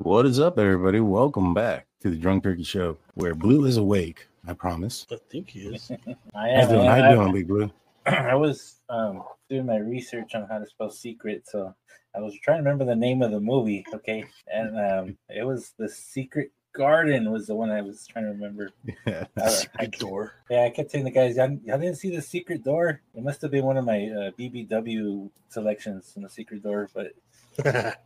What is up, everybody? Welcome back to the Drunk Turkey Show, where Blue is awake. I promise. I think he is. I am. How you doing, Big Blue? I was doing my research on how to spell secret, so I was trying to remember the name of the movie. Okay, and it was the Secret Garden was the one I was trying to remember. Yeah, Secret Door. Yeah, I kept saying to the guys, I didn't see the Secret Door. It must have been one of my BBW selections in the Secret Door, but.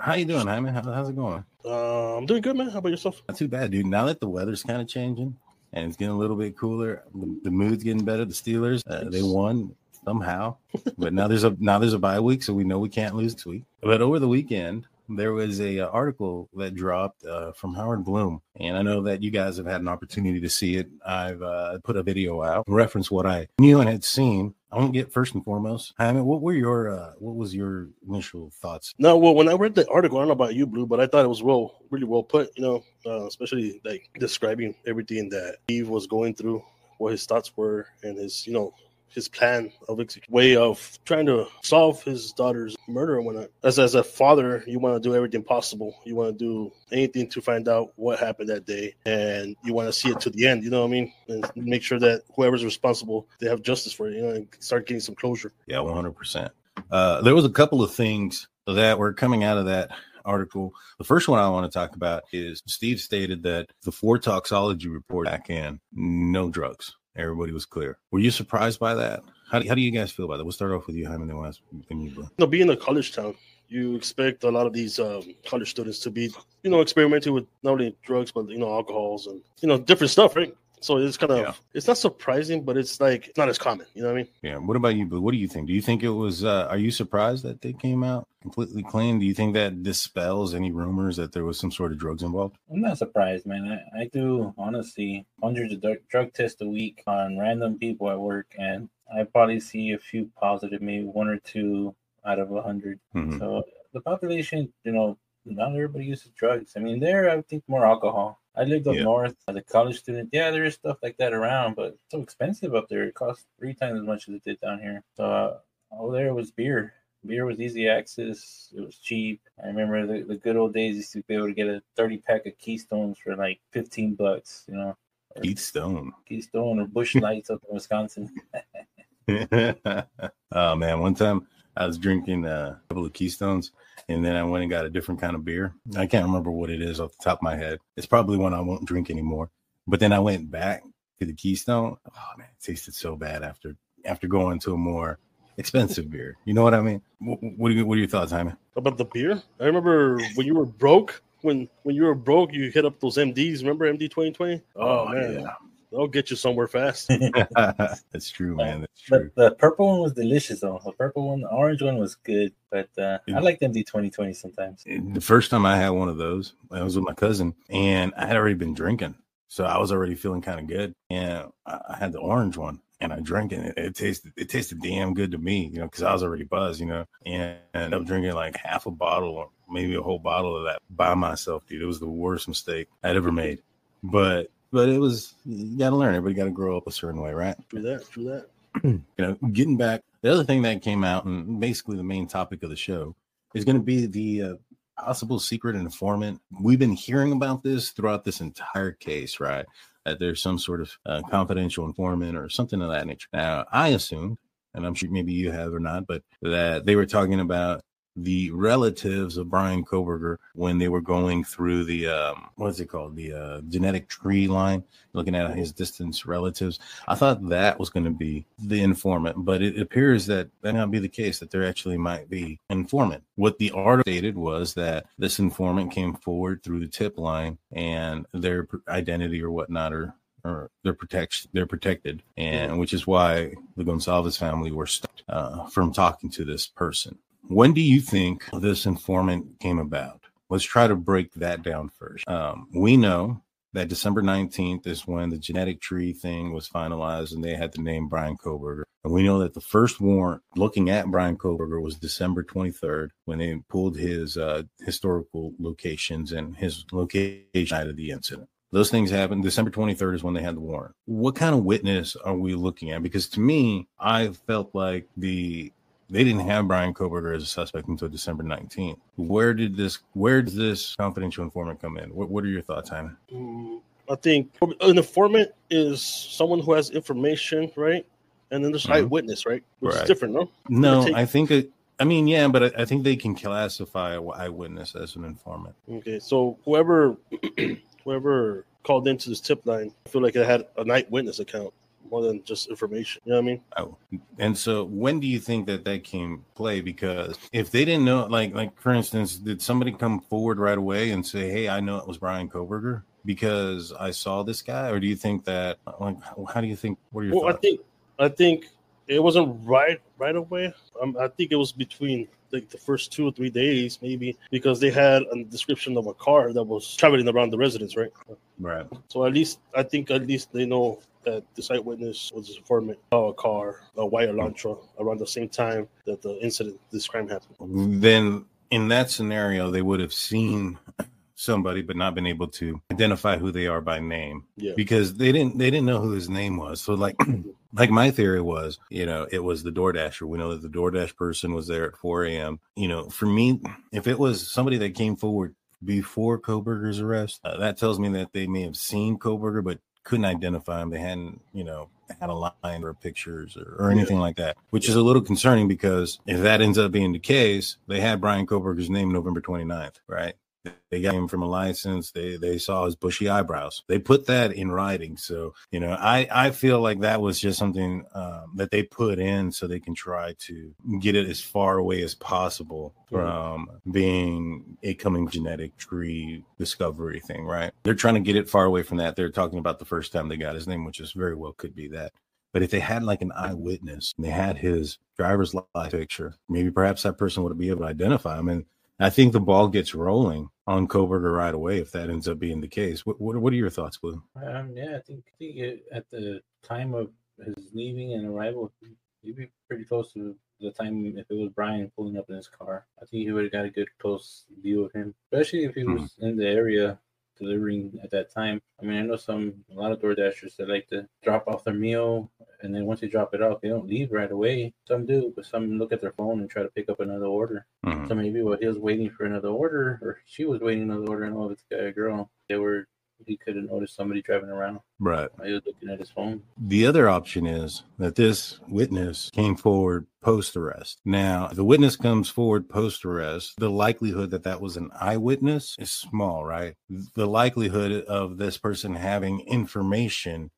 How you doing, Jaime? How's it going? I'm doing good, man. How about yourself? Not too bad, dude. Now that the weather's kind of changing and it's getting a little bit cooler, the mood's getting better. The Steelers, they won somehow, but now there's a bye week, so we know we can't lose this week. But over the weekend, there was a article that dropped from Howard Bloom, and I know that you guys have had an opportunity to see it. I've put a video out, reference what I knew and had seen. I want to get first and foremost, Jaime, what was your initial thoughts? No, well, when I read the article, I don't know about you, Blue, but I thought it was really well put, you know, especially like describing everything that Steve was going through, what his thoughts were, and his plan of execution, way of trying to solve his daughter's murder and whatnot. As a father, you want to do everything possible. You want to do anything to find out what happened that day, and you want to see it to the end, you know what I mean? And make sure that whoever's responsible, they have justice for it, you know, and start getting some closure. Yeah, 100%. There was a couple of things that were coming out of that article. The first one I want to talk about is Steve stated that the 4 toxicology report back in, no drugs. Everybody was clear. Were you surprised by that? How do you guys feel about that? We'll start off with you, Jaime, and then we'll ask you, Blue. No, being a college town, you expect a lot of these college students to be, you know, experimenting with not only drugs, but, you know, alcohols and, you know, different stuff, right? So it's kind of, It's not surprising, but it's like not as common. You know what I mean? Yeah. What about you, Blue? What do you think? Do you think it was, are you surprised that they came out completely clean? Do you think that dispels any rumors that there was some sort of drugs involved? I'm not surprised, man. I do, honestly, hundreds of drug tests a week on random people at work, and I probably see a few positive, maybe 1 or 2 out of 100. Mm-hmm. So the population, you know, not everybody uses drugs. I mean, there, I think more alcohol. I lived up north as a college student. Yeah, there is stuff like that around, but it's so expensive up there. It costs 3 times as much as it did down here. So all there was beer. Beer was easy access. It was cheap. I remember the good old days. You used to be able to get a 30-pack of Keystones for like $15, you know. Keystone or Bush Lights up in Wisconsin. Oh, man, one time I was drinking a couple of Keystones, and then I went and got a different kind of beer. I can't remember what it is off the top of my head. It's probably one I won't drink anymore. But then I went back to the Keystone. Oh, man, it tasted so bad after going to a more expensive beer. You know what I mean? What are your thoughts, Jaime? About the beer? I remember when you were broke, you hit up those MDs. Remember MD 2020? Oh, man. Yeah. They'll get you somewhere fast. That's true, man. That's true. The purple one was delicious, though. The purple one, the orange one was good, but I like MD 2020 sometimes. The first time I had one of those, I was with my cousin, and I had already been drinking, so I was already feeling kind of good. And I had the orange one, and I drank it. It tasted damn good to me, you know, because I was already buzzed, you know. And I ended up drinking like half a bottle or maybe a whole bottle of that by myself, dude. It was the worst mistake I'd ever made, But it was, you got to learn. Everybody got to grow up a certain way, right? True that. You know, getting back, the other thing that came out, and basically the main topic of the show, is going to be the possible secret informant. We've been hearing about this throughout this entire case, right? That there's some sort of confidential informant or something of that nature. Now, I assumed, and I'm sure maybe you have or not, but that they were talking about the relatives of Bryan Kohberger when they were going through the, genetic tree line, looking at his distant relatives. I thought that was going to be the informant, but it appears that that may not be the case, that there actually might be an informant. What the article stated was that this informant came forward through the tip line and their identity or whatnot or they're protected, and which is why the Goncalves family were stopped from talking to this person. When do you think this informant came about? Let's try to break that down first. We know that December 19th is when the genetic tree thing was finalized and they had the name Bryan Kohberger. And we know that the first warrant looking at Bryan Kohberger was December 23rd when they pulled his historical locations and his location out of the incident. Those things happened. December 23rd is when they had the warrant. What kind of witness are we looking at? Because to me, I felt like the They didn't have Bryan Kohberger as a suspect until December 19th. Where does this confidential informant come in? What are your thoughts, Jaime? I think an informant is someone who has information, right? And then there's eyewitness, right? Which is different, no? No, I think they can classify an eyewitness as an informant. Okay, so whoever called into this tip line, I feel like it had an eyewitness account more than just information. You know what I mean? Oh. And so when do you think that came play? Because if they didn't know, like for instance, did somebody come forward right away and say, hey, I know it was Bryan Kohberger because I saw this guy? Or do you think that, like, how do you think, what are your thoughts? I think it wasn't right away. I think it was between like the first 2 or 3 days, maybe, because they had a description of a car that was traveling around the residence, right? Right. So at least they know that this eyewitness was an informant, a car, a white Elantra, around the same time that the incident, this crime happened. Then in that scenario, they would have seen somebody, but not been able to identify who they are by name, because they didn't know who his name was. So like my theory was, you know, it was the DoorDasher. We know that the DoorDash person was there at 4 a.m. You know, for me, if it was somebody that came forward before Kohberger's arrest, that tells me that they may have seen Kohberger, but couldn't identify him. They hadn't, you know, had a line or pictures or anything like that, which is a little concerning, because if that ends up being the case, they had Bryan Kohberger's name November 29th, right? They got him from a license. They saw his bushy eyebrows. They put that in writing. So, you know, I feel like that was just something that they put in so they can try to get it as far away as possible from being a coming genetic tree discovery thing, right? They're trying to get it far away from that. They're talking about the first time they got his name, which is very well could be that. But if they had like an eyewitness and they had his driver's license picture, maybe perhaps that person would be able to identify him. And I think the ball gets rolling on Kohberger right away if that ends up being the case. What are your thoughts, Blue? I think at the time of his leaving and arrival, he'd be pretty close to the time if it was Bryan pulling up in his car. I think he would have got a good close view of him, especially if he was in the area delivering at that time. I mean, I know a lot of DoorDashers that like to drop off their meal, and then once they drop it off, they don't leave right away. Some do, but some look at their phone and try to pick up another order. So maybe he was waiting for another order, or she was waiting another order, and oh, it's a girl. He could have noticed somebody driving around. Right. He was looking at his phone. The other option is that this witness came forward post-arrest. Now, if the witness comes forward post-arrest, the likelihood that was an eyewitness is small, right? The likelihood of this person having information,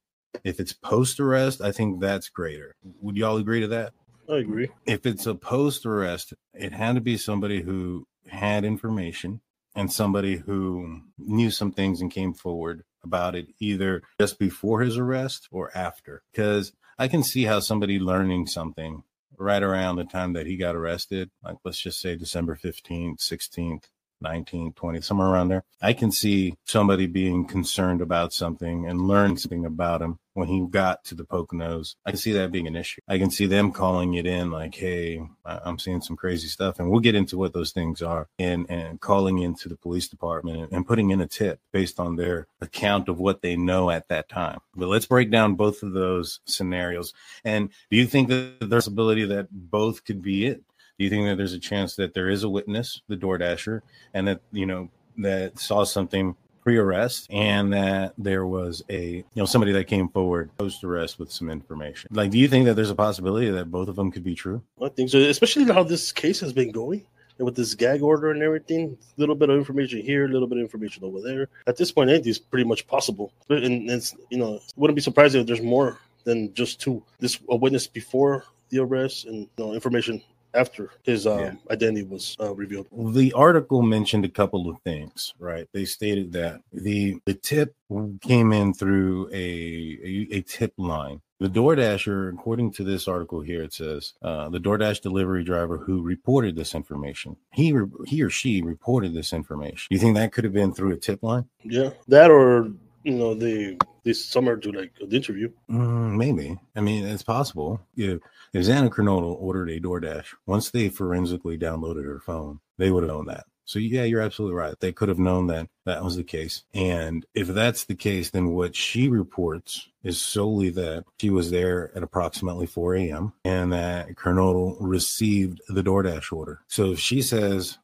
if it's post-arrest, I think that's greater. Would y'all agree to that? I agree. If it's a post-arrest, it had to be somebody who had information, and somebody who knew some things and came forward about it either just before his arrest or after. Because I can see how somebody learning something right around the time that he got arrested, like let's just say December 15th, 16th, 19th, 20th, somewhere around there. I can see somebody being concerned about something and learn something about him when he got to the Poconos. I can see that being an issue. I can see them calling it in like, hey, I'm seeing some crazy stuff. And we'll get into what those things are and calling into the police department and putting in a tip based on their account of what they know at that time. But let's break down both of those scenarios. And do you think that there's a possibility that both could be it? Do you think that there's a chance that there is a witness, the DoorDasher, and that, you know, that saw something pre-arrest, and that there was a, you know, somebody that came forward post-arrest with some information? Like, do you think that there's a possibility that both of them could be true? I think so, especially how this case has been going. And with this gag order and everything, a little bit of information here, a little bit of information over there. At this point, anything's pretty much possible. And it's, you know, it wouldn't be surprising if there's more than just two. A witness before the arrest and, you know, information after his identity was revealed. The article mentioned a couple of things, right? They stated that the tip came in through a tip line. The DoorDasher, according to this article here, it says the DoorDash delivery driver who reported this information. He or she reported this information. You think that could have been through a tip line? Yeah, that or, you know, they summer do like an interview. Maybe. I mean, it's possible. If Xana Kernodle ordered a DoorDash, once they forensically downloaded her phone, they would have known that. So yeah, you're absolutely right. They could have known that that was the case. And if that's the case, then what she reports is solely that she was there at approximately 4 a.m. and that Kernodle received the DoorDash order. So if she says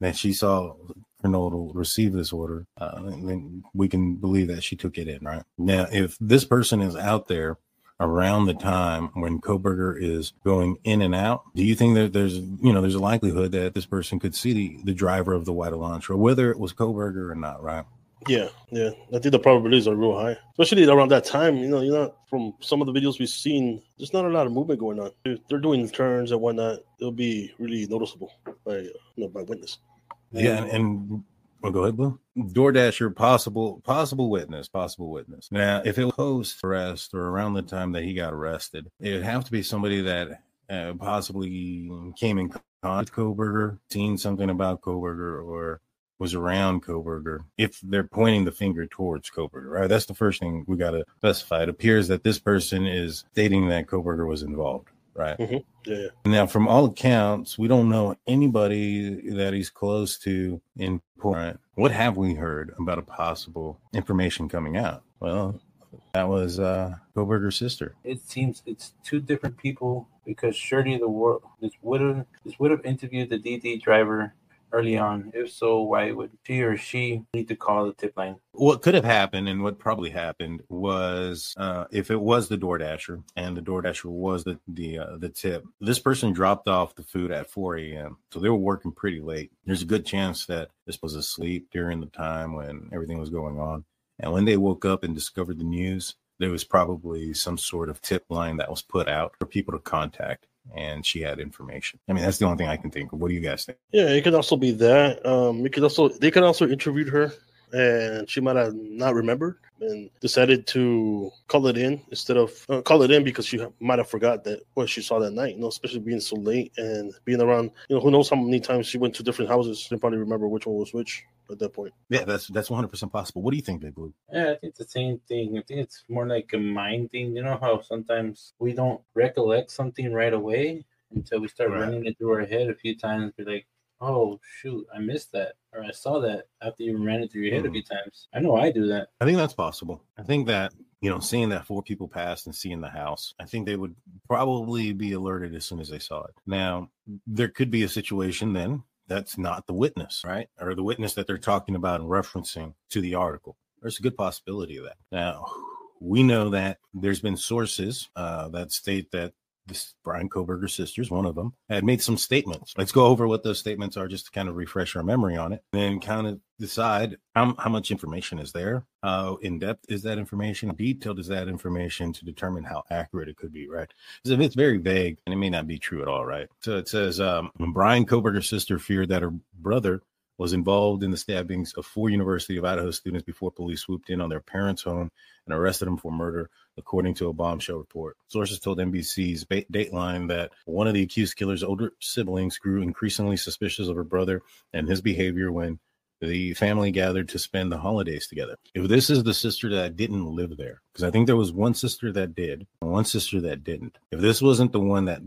that she saw Kernodle receive this order, then we can believe that she took it in, right? Now, if this person is out there around the time when Kohberger is going in and out, do you think that there's a likelihood that this person could see the driver of the white Elantra, whether it was Kohberger or not, right? Yeah. I think the probabilities are real high, especially around that time. You're not, from some of the videos we've seen, there's not a lot of movement going on. If they're doing turns and whatnot, it'll be really noticeable by witness. Yeah, and well, go ahead, Blue. DoorDasher, possible witness. Now, if it was post-arrest or around the time that he got arrested, it would have to be somebody that possibly came in contact with Kohberger, seen something about Kohberger, or was around Kohberger, if they're pointing the finger towards Kohberger, right? That's the first thing we got to specify. It appears that this person is stating that Kohberger was involved. Right. Mm-hmm. Yeah. Now, from all accounts, we don't know anybody that he's close to in Portland. What have we heard about a possible information coming out? Well, that was Kohberger's sister. It seems it's two different people, because surely this would have interviewed the DD driver early on. If so, why would he or she need to call the tip line? What could have happened, and what probably happened, was if it was the DoorDasher, and the DoorDasher was the tip, this person dropped off the food at 4 a.m. So they were working pretty late. There's a good chance that this was asleep during the time when everything was going on. And when they woke up and discovered the news, there was probably some sort of tip line that was put out for people to contact, and she had information. I mean, that's the only thing I can think of. What do you guys think? Yeah, it could also be that. They could also interviewed her, and she might have not remembered and decided to call it in instead of because she might have forgot that what she saw that night. Especially being so late and being around. Who knows how many times she went to different houses and probably remember which one was which at that point. Yeah, that's 100% possible. What do you think, Big Blue? Yeah, I think the same thing. I think it's more like a mind thing. You know how sometimes we don't recollect something right away until we start running it through our head a few times. We're like, oh, shoot, I missed that, or I saw that after you ran it through your head a few times. I know I do that. I think that's possible. I think that, seeing that 4 people passed and seeing the house, I think they would probably be alerted as soon as they saw it. Now, there could be a situation then that's not the witness, right? Or the witness that they're talking about and referencing to the article. There's a good possibility of that. Now, we know that there's been sources that state that this Bryan Kohberger sisters, one of them, had made some statements. Let's go over what those statements are just to kind of refresh our memory on it, then kind of decide how much information is there, how in-depth is that information, how detailed is that information, to determine how accurate it could be, right? Because if it's very vague, and it may not be true at all, right? So it says, Bryan Kohberger's sister feared that her brother was involved in the stabbings of 4 University of Idaho students before police swooped in on their parents' home and arrested them for murder, according to a bombshell report. Sources told NBC's Dateline that one of the accused killer's older siblings grew increasingly suspicious of her brother and his behavior when the family gathered to spend the holidays together. If this is the sister that didn't live there, because I think there was one sister that did and one sister that didn't. If this wasn't the one that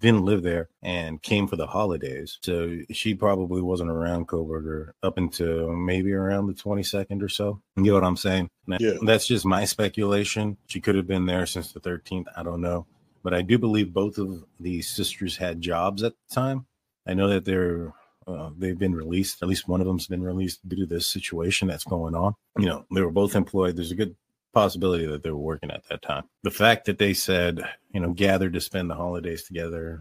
didn't live there and came for the holidays, so she probably wasn't around Kohberger up until maybe around the 22nd or so. You know what I'm saying? Now, yeah. That's just my speculation. She could have been there since the 13th. I don't know. But I do believe both of these sisters had jobs at the time. I know that they've been released. At least one of them's been released due to this situation that's going on. They were both employed. There's a good possibility that they were working at that time. The fact that they said, gathered to spend the holidays together,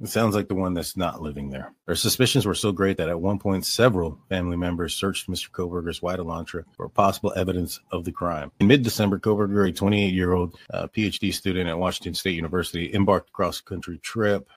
it sounds like the one that's not living there. Her suspicions were so great that at one point, several family members searched Mr. Kohberger's white Elantra for possible evidence of the crime. In mid-December, Kohberger, a 28-year-old PhD student at Washington State University, embarked a cross-country trip.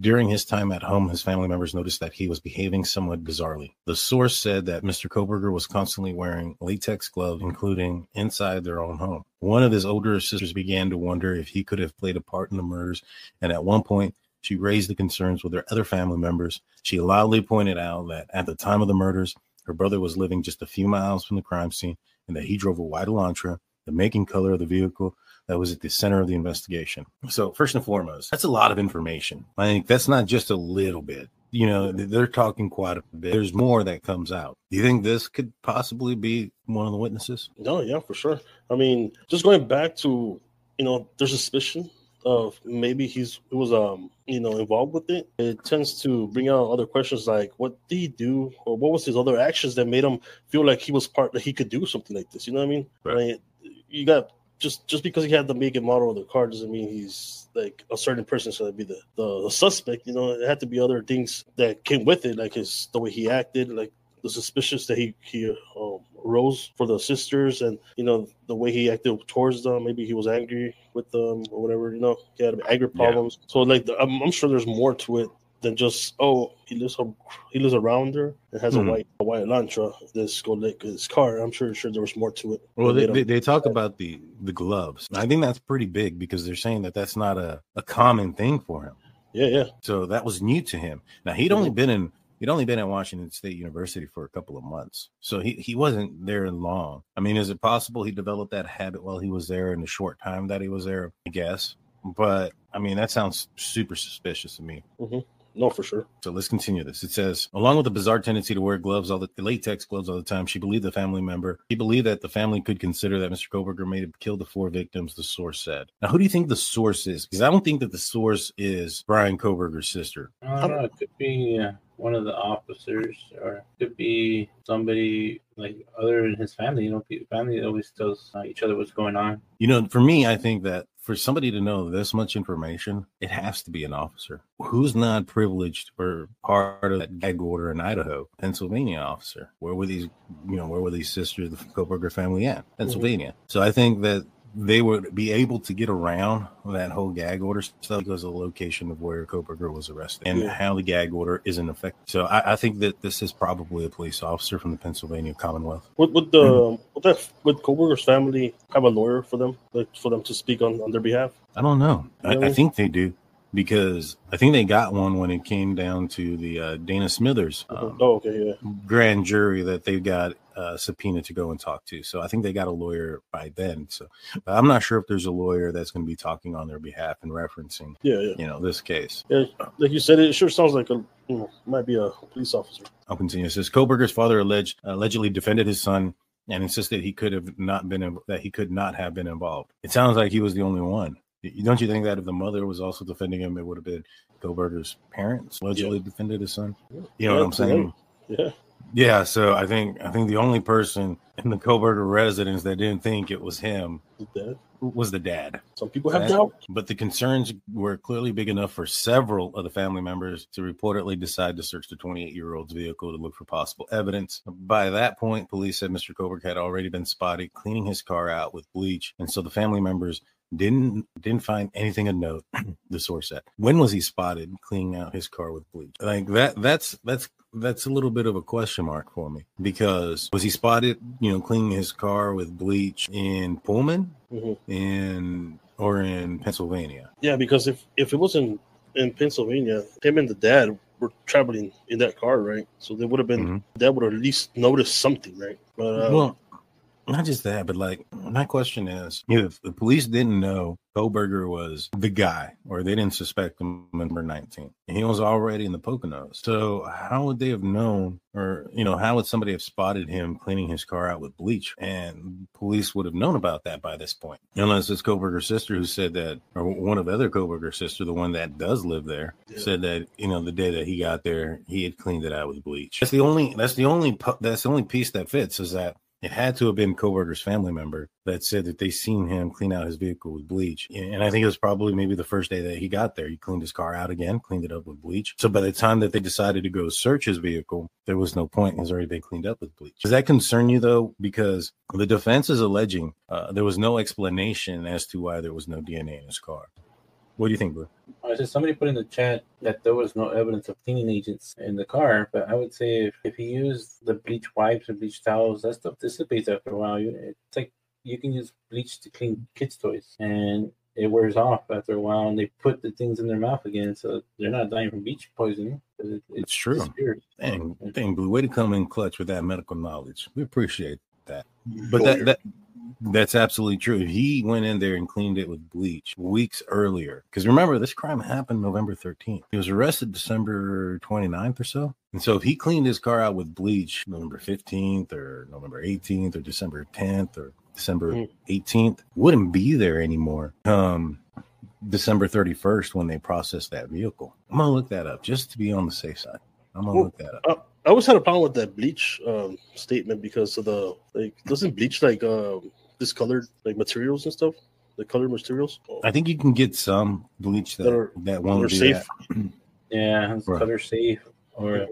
During his time at home, his family members noticed that he was behaving somewhat bizarrely. The source said that Mr. Kohberger was constantly wearing latex gloves, including inside their own home. One of his older sisters began to wonder if he could have played a part in the murders, and at one point, she raised the concerns with her other family members. She loudly pointed out that at the time of the murders, her brother was living just a few miles from the crime scene and that he drove a white Elantra, the make and color of the vehicle that was at the center of the investigation. So first and foremost, that's a lot of information. I think that's not just a little bit. you know, they're talking quite a bit. There's more that comes out. Do you think this could possibly be one of the witnesses? No, yeah, for sure. I mean, just going back to, you know, there's suspicion of maybe he was you know, involved with it. It tends to bring out other questions like, what did he do, or what was his other actions that made him feel like he was part, that he could do something like this? You know what I mean? Right. I mean, you got just because he had the make and model of the car doesn't mean he's like a certain person, so that'd be the suspect. You know, it had to be other things that came with it, like the way he acted, like the suspicions that he rose for the sisters, and, you know, the way he acted towards them. Maybe he was angry with them or whatever, you know, he had anger problems. Yeah. So, like, I'm sure there's more to it than just, oh, he lives around her and has a white Elantra that's going to lick his car. I'm sure there was more to it. Well, they talk about the gloves. I think that's pretty big because they're saying that that's not a common thing for him. Yeah, yeah. So that was new to him. Now, he'd only been at Washington State University for a couple of months, so he wasn't there long. I mean, is it possible he developed that habit while he was there in the short time that he was there? I guess. But, I mean, that sounds super suspicious to me. Mm-hmm. No, for sure. So let's continue this. It says, along with the bizarre tendency to wear gloves, all the latex gloves all the time, she believed that the family could consider that Mr. Kohberger may have killed the four victims, the source said. Now, who do you think the source is? Because I don't think that the source is Bryan Kohberger's sister. I don't know. It could be one of the officers, or it could be somebody like other in his family. You know, family always tells each other what's going on. You know, for me, I think that for somebody to know this much information, it has to be an officer who's not privileged or part of that gag order in Idaho. Pennsylvania officer. Where were these sisters, the Kohberger family, at? Pennsylvania. Mm-hmm. So I think that they would be able to get around that whole gag order stuff because of the location of where Kohberger was arrested and how the gag order isn't affected. So I think that this is probably a police officer from the Pennsylvania Commonwealth. Would Kohberger's family have a lawyer for them, like for them to speak on their behalf? I don't know. I think they do, because I think they got one when it came down to the Dana Smithers grand jury that they got subpoena to go and talk to. So I think they got a lawyer by then. So, but I'm not sure if there's a lawyer that's going to be talking on their behalf and referencing, you know, this case. Yeah, like you said, it sure sounds like might be a police officer. I'll continue. It says Kohberger's father allegedly defended his son and insisted he could not have been involved. It sounds like he was the only one. Don't you think that if the mother was also defending him, it would have been Kohberger's parents allegedly defended his son? You know what I'm saying? Yeah. Yeah, so I think the only person in the Kohberger residence that didn't think it was him was the dad. Some people have doubt. But the concerns were clearly big enough for several of the family members to reportedly decide to search the 28-year-old's vehicle to look for possible evidence. By that point, police said Mr. Kohberger had already been spotted cleaning his car out with bleach, and so the family members didn't find anything of note. The source said. When was he spotted cleaning out his car with bleach? Like that's a little bit of a question mark for me, because was he spotted, you know, cleaning his car with bleach in Pullman, or in Pennsylvania? Yeah, because if it wasn't in Pennsylvania, him and the dad were traveling in that car, right? So they would have been that would at least notice something, right? But well, not just that, but like my question is, if the police didn't know Kohberger was the guy, or they didn't suspect him number 19, and he was already in the Poconos, so how would they have known, or, you know, how would somebody have spotted him cleaning his car out with bleach? And police would have known about that by this point, unless it's Kohberger's sister who said that, or one of the other Kohberger sister, the one that does live there, said that, you know, the day that he got there, he had cleaned it out with bleach. That's the only piece that fits, is that it had to have been Kohberger's family member that said that they seen him clean out his vehicle with bleach. And I think it was probably maybe the first day that he got there. He cleaned his car out again, cleaned it up with bleach. So by the time that they decided to go search his vehicle, there was no point. It was already been cleaned up with bleach. Does that concern you, though? Because the defense is alleging there was no explanation as to why there was no DNA in his car. What do you think, Blue? I said somebody put in the chat that there was no evidence of cleaning agents in the car, but I would say if he used the bleach wipes and bleach towels, that stuff dissipates after a while. It's like you can use bleach to clean kids' toys, and it wears off after a while, and they put the things in their mouth again, so they're not dying from bleach poisoning. It's true. Dang, Blue, way to come in clutch with that medical knowledge. We appreciate that. But that That's absolutely true. He went in there and cleaned it with bleach weeks earlier. Because remember, this crime happened November 13th. He was arrested December 29th or so. And so if he cleaned his car out with bleach November 15th or November 18th or December 10th or December 18th, wouldn't be there anymore. December 31st when they processed that vehicle. I'm going to look that up just to be on the safe side. I'm going to look that up. I always had a problem with that bleach statement because of the, like, doesn't bleach like discolored like materials and stuff? The colored materials? I think you can get some bleach that won't be safe. That. Yeah, it's color safe. Or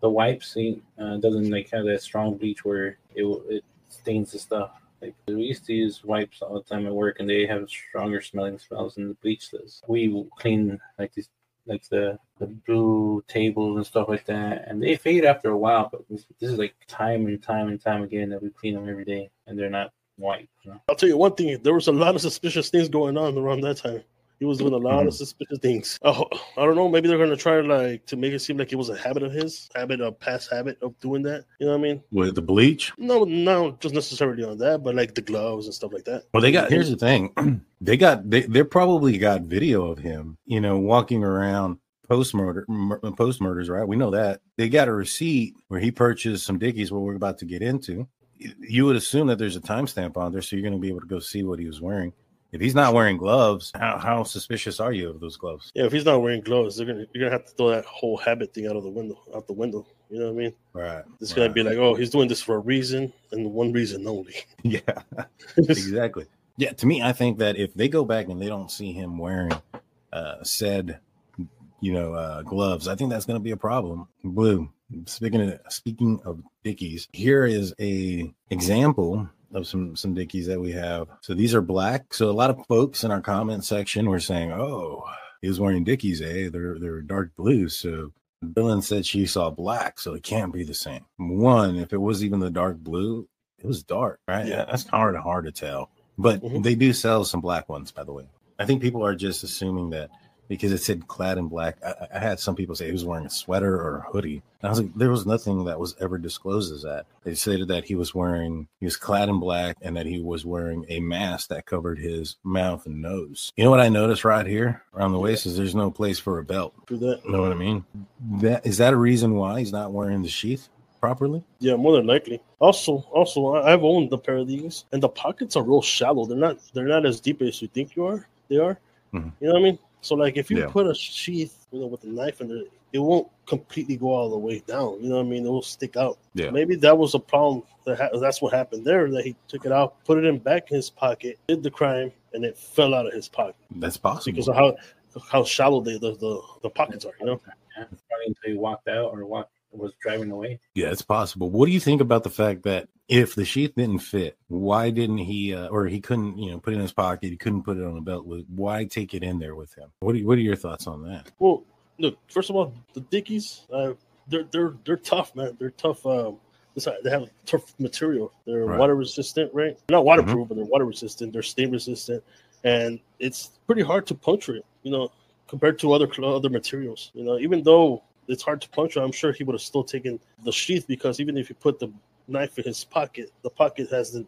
the wipes doesn't like have that strong bleach where it stains the stuff. Like, we used to use wipes all the time at work, and they have stronger smelling smells than the bleach does. We clean like these, like the blue tables and stuff like that, and they fade after a while. But this is like time and time and time again that we clean them every day, and they're not white. You know? I'll tell you one thing: there was a lot of suspicious things going on around that time. He was doing a lot of suspicious things. Oh, I don't know. Maybe they're gonna try like to make it seem like it was a habit of his, a past habit of doing that. You know what I mean? With the bleach? No, not just necessarily on that, but like the gloves and stuff like that. Well, here's the thing. They probably got video of him, you know, walking around post murders, right? We know that. They got a receipt where he purchased some Dickies, what we're about to get into. You would assume that there's a timestamp on there, so you're gonna be able to go see what he was wearing. If he's not wearing gloves, how suspicious are you of those gloves? Yeah, if he's not wearing gloves, you're gonna have to throw that whole habit thing out the window. You know what I mean? Right. It's gonna be like, oh, he's doing this for a reason and one reason only. Yeah, exactly. Yeah, to me, I think that if they go back and they don't see him wearing gloves, I think that's gonna be a problem. Blue. Speaking of Dickies, here is a example of some Dickies that we have. So these are black. So a lot of folks in our comment section were saying, oh, he was wearing Dickies, eh? They're dark blue. So Dylan said she saw black, so it can't be the same. One, if it was even the dark blue, it was dark, right? Yeah, that's hard to tell. But they do sell some black ones, by the way. I think people are just assuming that because it said clad in black. I had some people say he was wearing a sweater or a hoodie. And I was like, there was nothing that was ever disclosed as that. They stated that he was clad in black and that he was wearing a mask that covered his mouth and nose. You know what I noticed right here around the waist is there's no place for a belt. You know what I mean? Is that a reason why he's not wearing the sheath properly? Yeah, more than likely. Also, I've owned a pair of these, and the pockets are real shallow. They're not as deep as you think you are. They are. Mm-hmm. You know what I mean? So, like, if you put a sheath, you know, with a knife in it, it won't completely go all the way down. You know what I mean? It will stick out. Yeah. Maybe that was a problem. That's what happened there, that he took it out, put it in back in his pocket, did the crime, and it fell out of his pocket. That's possible. Because of how shallow the pockets are, you know? Yeah. Probably until he walked out or was driving away. Yeah, it's possible. What do you think about the fact that if the sheath didn't fit, why didn't he, or he couldn't, you know, put it in his pocket, he couldn't put it on the belt, why take it in there with him? What are your thoughts on that? Well, look, first of all, the Dickies, they're tough, man. They're tough. They have tough material. They're water resistant, right? They're not waterproof, but they're water resistant. They're stain resistant, and it's pretty hard to puncture it, you know, compared to other materials. You know, even though it's hard to puncture, I'm sure he would have still taken the sheath, because even if you put the knife in his pocket, the pocket has a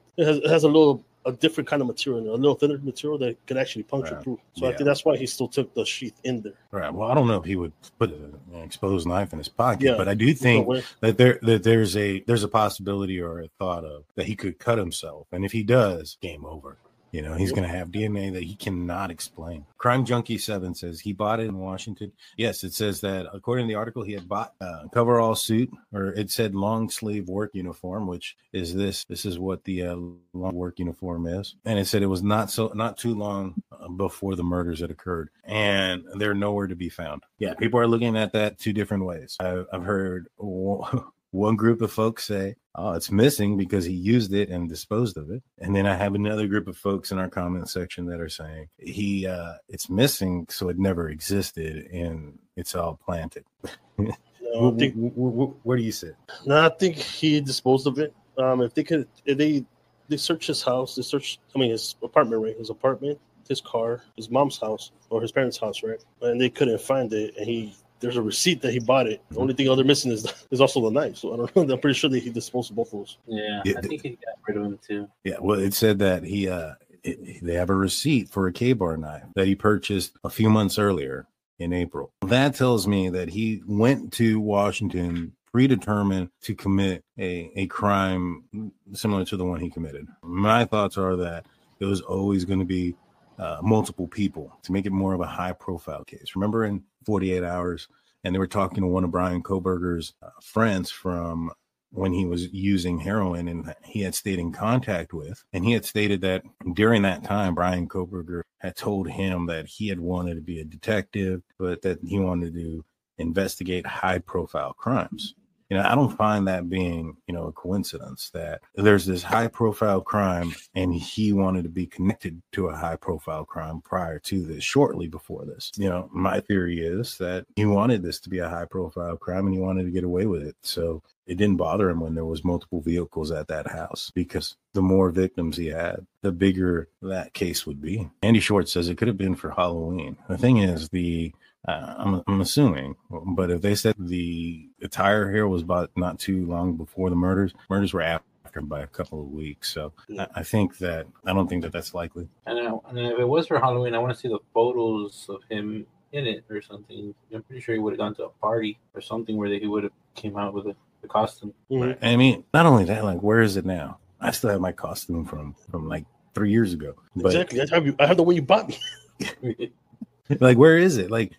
different kind of material, a little thinner material that can actually puncture through. So I think that's why he still took the sheath in there. Right. Well, I don't know if he would put an exposed knife in his pocket, but I do think there's a possibility or a thought of that he could cut himself, and if he does, game over. You know, he's going to have DNA that he cannot explain. Crime Junkie 7 says he bought it in Washington. Yes, it says that according to the article, he had bought a coverall suit, or it said long sleeve work uniform, which is this. This is what the long work uniform is. And it said it was not too long before the murders that occurred. And they're nowhere to be found. Yeah, people are looking at that two different ways. I've heard one group of folks say, oh, it's missing because he used it and disposed of it. And then I have another group of folks in our comment section that are saying it's missing, so it never existed and it's all planted. Where do you sit? No, I think he disposed of it. If they searched his house, his apartment, right? His apartment, his car, his mom's house, or his parents' house, right? And they couldn't find it, and he there's a receipt that he bought it. The only thing they're missing is also the knife. So I don't know. I'm pretty sure that he disposed of both of those. Yeah, I think he got rid of them too. Yeah, well, it said that he they have a receipt for a K-Bar knife that he purchased a few months earlier in April. That tells me that he went to Washington predetermined to commit a crime similar to the one he committed. My thoughts are that it was always going to be multiple people to make it more of a high profile case. Remember in 48 hours, and they were talking to one of Bryan Kohberger's friends from when he was using heroin and he had stayed in contact with, and he had stated that during that time, Bryan Kohberger had told him that he had wanted to be a detective, but that he wanted to investigate high profile crimes. You know, I don't find that being, you know, a coincidence that there's this high profile crime and he wanted to be connected to a high profile crime prior to this, shortly before this. You know, my theory is that he wanted this to be a high profile crime and he wanted to get away with it. So it didn't bother him when there was multiple vehicles at that house, because the more victims he had, the bigger that case would be. Andy Short says it could have been for Halloween. The thing is, I'm assuming, but if they said the attire here was about not too long before the murders were after by a couple of weeks. So yeah. I don't think that that's likely. And if it was for Halloween, I want to see the photos of him in it or something. I'm pretty sure he would have gone to a party or something where he would have came out with a costume. Mm-hmm. I mean, not only that, like, where is it now? I still have my costume from like 3 years ago. But, exactly. I have the one you bought me. Like, where is it? Like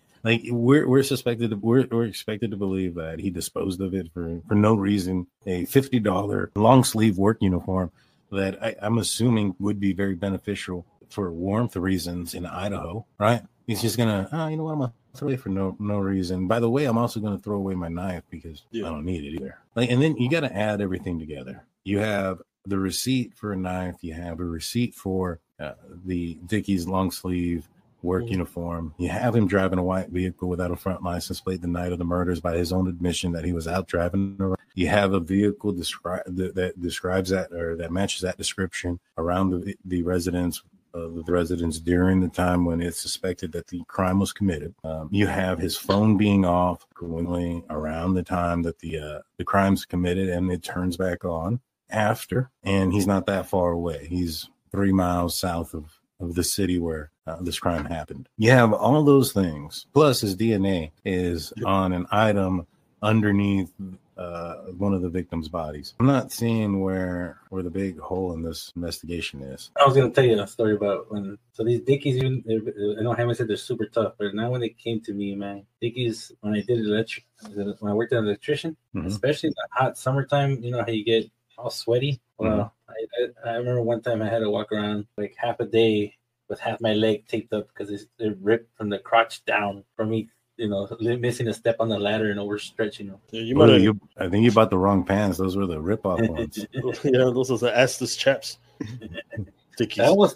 we're expected to believe that he disposed of it for no reason. A $50 long sleeve work uniform that I'm assuming would be very beneficial for warmth reasons in Idaho, right? He's just gonna, you know what, I'm gonna throw it for no reason. By the way, I'm also gonna throw away my knife because I don't need it either. Like, and then you gotta add everything together. You have the receipt for a knife. You have a receipt for the Dickies long sleeve work uniform. You have him driving a white vehicle without a front license plate the night of the murders, by his own admission that he was out driving around. You have a vehicle that describes that, or that matches that description, around the residence during the time when it's suspected that the crime was committed. You have his phone being off around the time that the crime's committed, and it turns back on after. And he's not that far away. He's 3 miles south of the city where this crime happened. You have all those things. Plus, his DNA is on an item underneath one of the victims' bodies. I'm not seeing where the big hole in this investigation is. I was going to tell you a story about these Dickies, even, I know Jaime said they're super tough, but now when they came to me, man, Dickies, when I worked as an electrician, especially in the hot summertime, you know how you get all sweaty? Well, I remember one time I had to walk around like half a day with half my leg taped up because it ripped from the crotch down from me, you know, missing a step on the ladder and overstretching. Yeah, I think you bought the wrong pants. Those were the rip-off ones. Yeah, those are the assless chaps. I was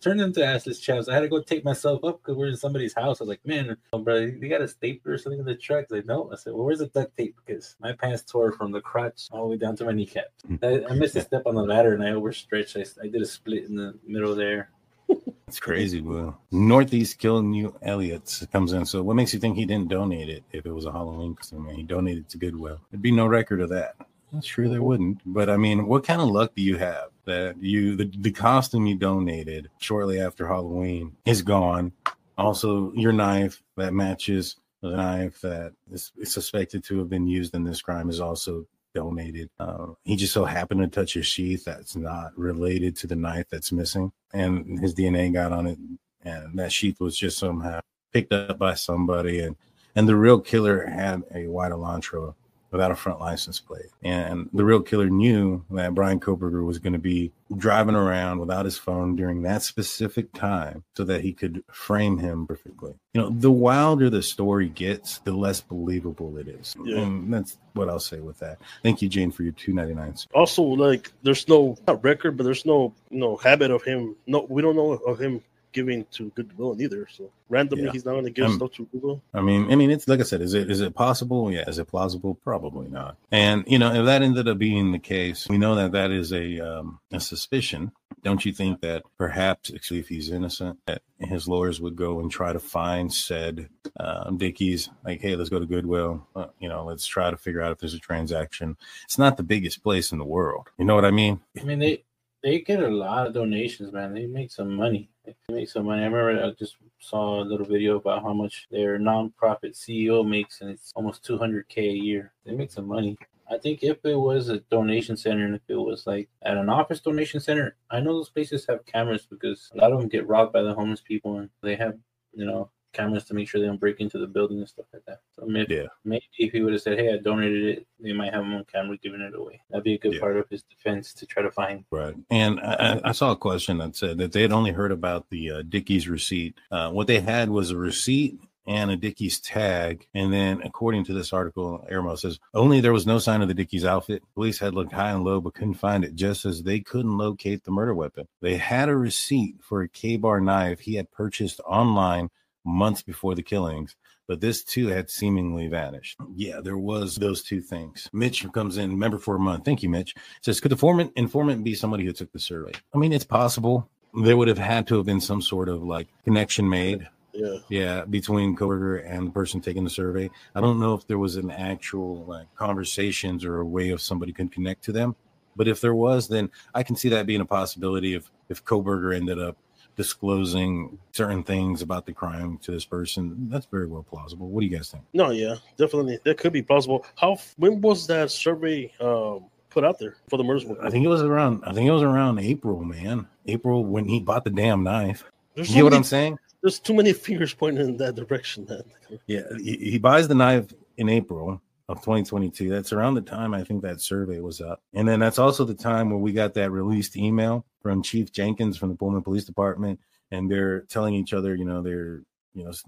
turned into assless chaps. I had to go take myself up because we're in somebody's house. I was like, man, bro, you got a stapler or something in the truck? I was like, no. I said, well, where's the duct tape? Because my pants tore from the crotch all the way down to my kneecap. I missed a step on the ladder and I overstretched. I did a split in the middle there. It's crazy, bro. Northeast Kill New Elliott comes in. So what makes you think he didn't donate it if it was a Halloween costume? He donated it to Goodwill. There'd be no record of that. I'm sure there wouldn't. But I mean, what kind of luck do you have that the costume you donated shortly after Halloween is gone? Also, your knife that matches the knife that is suspected to have been used in this crime is also donated. He just so happened to touch a sheath that's not related to the knife that's missing, and his DNA got on it, and that sheath was just somehow picked up by somebody. And the real killer had a white Elantra without a front license plate, and the real killer knew that Bryan Kohberger was going to be driving around without his phone during that specific time so that he could frame him perfectly. You know, the wilder the story gets, the less believable it is. Yeah. And that's what I'll say with that. Thank you, Jane, for your $2.99. Also, like, there's no record, but there's no habit of him. No, we don't know of him giving to Goodwill either. So randomly, he's not going to give stuff to Google. I mean, it's like I said, is it possible? Yeah. Is it plausible? Probably not. And, you know, if that ended up being the case, we know that that is a suspicion. Don't you think that perhaps, actually, if he's innocent, that his lawyers would go and try to find said Dickies, like, hey, let's go to Goodwill. Let's try to figure out if there's a transaction. It's not the biggest place in the world. You know what I mean? I mean, they get a lot of donations, man. They make some money. I remember I just saw a little video about how much their nonprofit CEO makes, and it's almost $200K a year. They make some money. I think if it was a donation center and if it was like at an office donation center, I know those places have cameras because a lot of them get robbed by the homeless people, and they have, cameras to make sure they don't break into the building and stuff like that. So maybe if he would have said, hey, I donated it, they might have him on camera giving it away. That'd be a good part of his defense to try to find. Right. And I saw a question that said that they had only heard about the Dickies receipt. What they had was a receipt and a Dickies tag. And then, according to this article, Airmo says, only there was no sign of the Dickies outfit. Police had looked high and low, but couldn't find it, just as they couldn't locate the murder weapon. They had a receipt for a K-Bar knife he had purchased online months before the killings, but this too had seemingly vanished. Yeah, there was those two things. Mitch comes in, member for a month. Thank you, Mitch. Says, could the informant be somebody who took the survey? I mean, it's possible. There would have had to have been some sort of like connection made. Yeah, between Kohberger and the person taking the survey. I don't know if there was an actual like conversations or a way of somebody could connect to them, but if there was, then I can see that being a possibility if Kohberger ended up disclosing certain things about the crime to this person. That's very well plausible. What do you guys think? No, yeah, definitely. That could be plausible. When was that survey put out there for the murder? I think it was around April, man. April, when he bought the damn knife. You know what I'm saying? There's too many fingers pointing in that direction. Yeah, he buys the knife in April of 2022. That's around the time I think that survey was up. And then that's also the time where we got that released email from Chief Jenkins from the Pullman Police Department, and they're telling each other, they're,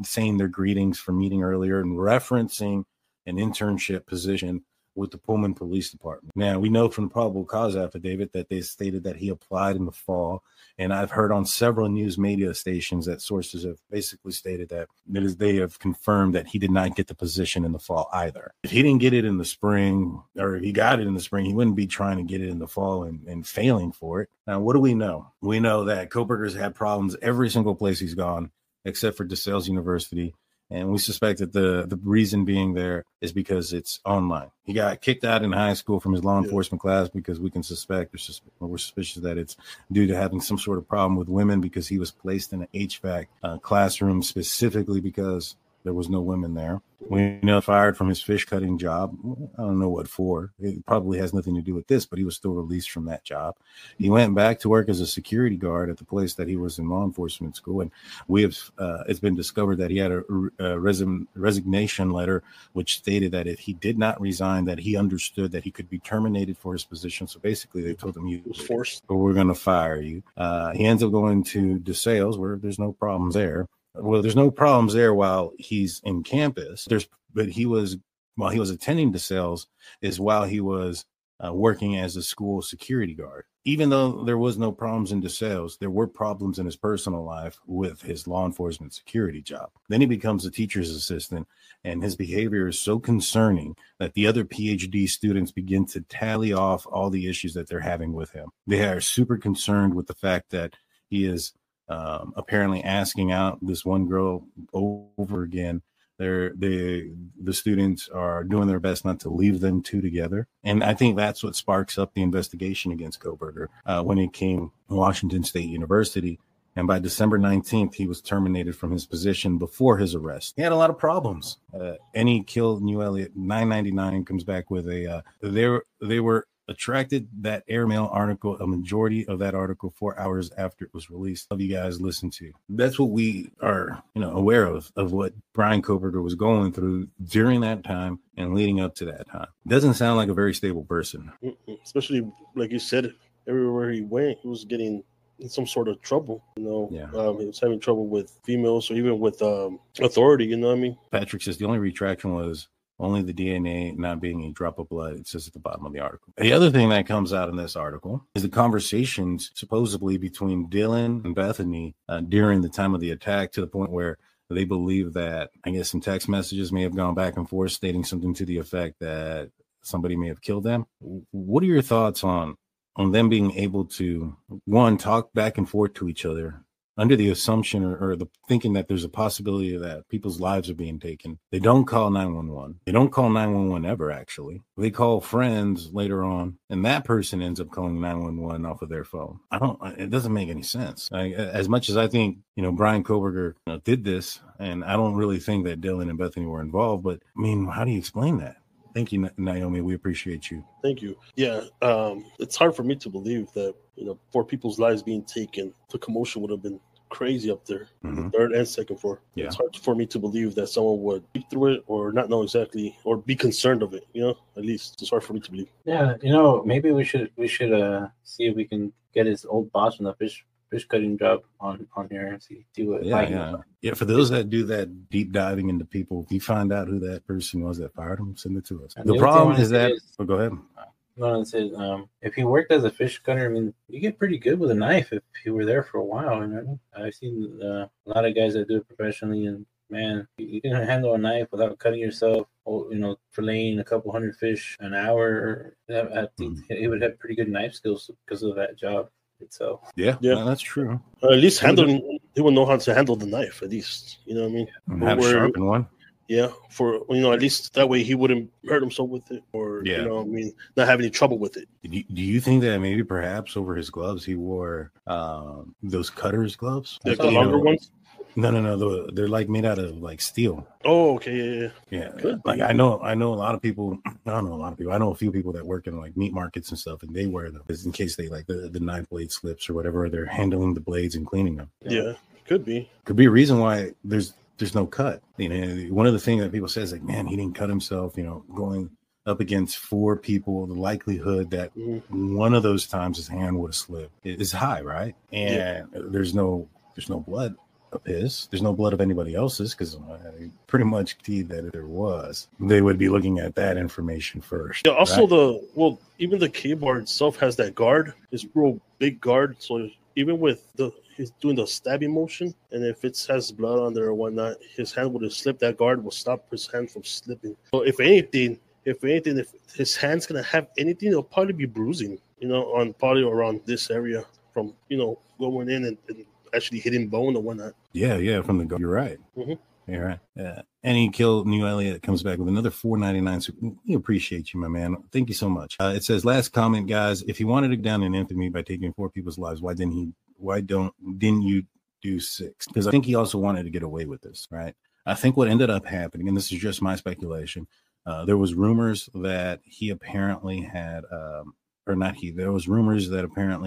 saying their greetings from meeting earlier and referencing an internship position with the Pullman Police Department. Now, we know from the probable cause affidavit that they stated that he applied in the fall, and I've heard on several news media stations that sources have basically stated that they have confirmed that he did not get the position in the fall either. If he didn't get it in the spring, or if he got it in the spring, he wouldn't be trying to get it in the fall and failing for it. Now, what do we know? We know that Kohberger's had problems every single place he's gone, except for DeSales University. And we suspect that the reason being there is because it's online. He got kicked out in high school from his law enforcement class because we can suspect, we're suspicious that it's due to having some sort of problem with women, because he was placed in an HVAC classroom specifically because there was no women there. We know fired from his fish cutting job. I don't know what for. It probably has nothing to do with this, but he was still released from that job. He went back to work as a security guard at the place that he was in law enforcement school. And we have, it's been discovered that he had a resignation letter, which stated that if he did not resign, that he understood that he could be terminated for his position. So basically they told him, he was forced, but we're going to fire you. He ends up going to DeSales, where there's no problems there. Well, there's no problems there while he's in campus. While he was attending DeSales is while he was working as a school security guard. Even though there was no problems in DeSales, there were problems in his personal life with his law enforcement security job. Then he becomes a teacher's assistant, and his behavior is so concerning that the other PhD students begin to tally off all the issues that they're having with him. They are super concerned with the fact that he is apparently asking out this one girl over again. The students are doing their best not to leave them two together. And I think that's what sparks up the investigation against Kohberger when he came to Washington State University. And by December 19th, he was terminated from his position before his arrest. He had a lot of problems. And he killed New Elliott. 999 comes back with a, they were attracted that airmail article, a majority of that article, 4 hours after it was released. Love you guys, listen to. That's what we are, aware of what Bryan Kohberger was going through during that time and leading up to that time. Doesn't sound like a very stable person. Especially, like you said, everywhere he went, he was getting in some sort of trouble, he was having trouble with females or even with authority, Patrick says the only retraction was only the DNA, not being a drop of blood, it says at the bottom of the article. The other thing that comes out in this article is the conversations supposedly between Dylan and Bethany during the time of the attack, to the point where they believe that, I guess, some text messages may have gone back and forth stating something to the effect that somebody may have killed them. What are your thoughts on them being able to, one, talk back and forth to each other under the assumption or the thinking that there's a possibility that people's lives are being taken? They don't call 911. They don't call 911 ever, actually. They call friends later on, and that person ends up calling 911 off of their phone. It doesn't make any sense. As much as I think, Bryan Kohberger did this, and I don't really think that Dylan and Bethany were involved, but I mean, how do you explain that? Thank you, Naomi. We appreciate you. Thank you. Yeah, it's hard for me to believe that, for people's lives being taken, the commotion would have been crazy up there, mm-hmm. the third and second floor. Yeah. It's hard for me to believe that someone would peek through it or not know exactly or be concerned of it, at least. It's hard for me to believe. Yeah, maybe we should see if we can get his old boss on the fish cutting job on here and see what. Yeah. For those that do that deep diving into people, if you find out who that person was that fired him, send it to us. The problem is that. Oh, go ahead. No, it says if he worked as a fish cutter, you get pretty good with a knife if you were there for a while. I've seen a lot of guys that do it professionally, and man, you can handle a knife without cutting yourself. Filleting a couple hundred fish an hour. I think he would have pretty good knife skills because of that job itself. Yeah. No, that's true. At least he will know how to handle the knife. At least and have a sharpened one. Yeah, for at least that way he wouldn't hurt himself with it, or not have any trouble with it. Do you think that maybe perhaps over his gloves he wore those cutter's gloves? Like the longer ones? No, they're like made out of like steel. Oh, okay, yeah. Good. Like I know a lot of people. I don't know a lot of people. I know a few people that work in like meat markets and stuff, and they wear them just in case they like the knife blade slips or whatever. They're handling the blades and cleaning them. Yeah, could be a reason why there's no cut. One of the things that people say is like, man, he didn't cut himself, going up against four people, the likelihood that one of those times his hand would have slipped is high, right? And there's no blood of his. There's no blood of anybody else's, because I pretty much keyed that if there was, they would be looking at that information first. Yeah, also right? Even the K-Bar itself has that guard. It's real big guard, so even with he's doing the stabbing motion, and if it has blood on there or whatnot, his hand would have slipped. That guard will stop his hand from slipping. So if anything, if his hand's gonna have anything, it'll probably be bruising, on probably around this area from going in and actually hitting bone or whatnot. Yeah, from the guard. You're right. Mm-hmm. You're right. Yeah. And he killed New Elliot. Comes back with another $4.99. So we appreciate you, my man. Thank you so much. It says, last comment, guys. If he wanted to go down in infamy by taking four people's lives, why didn't you do six? Because I think he also wanted to get away with this, right? I think what ended up happening, and this is just my speculation, there was rumors that apparently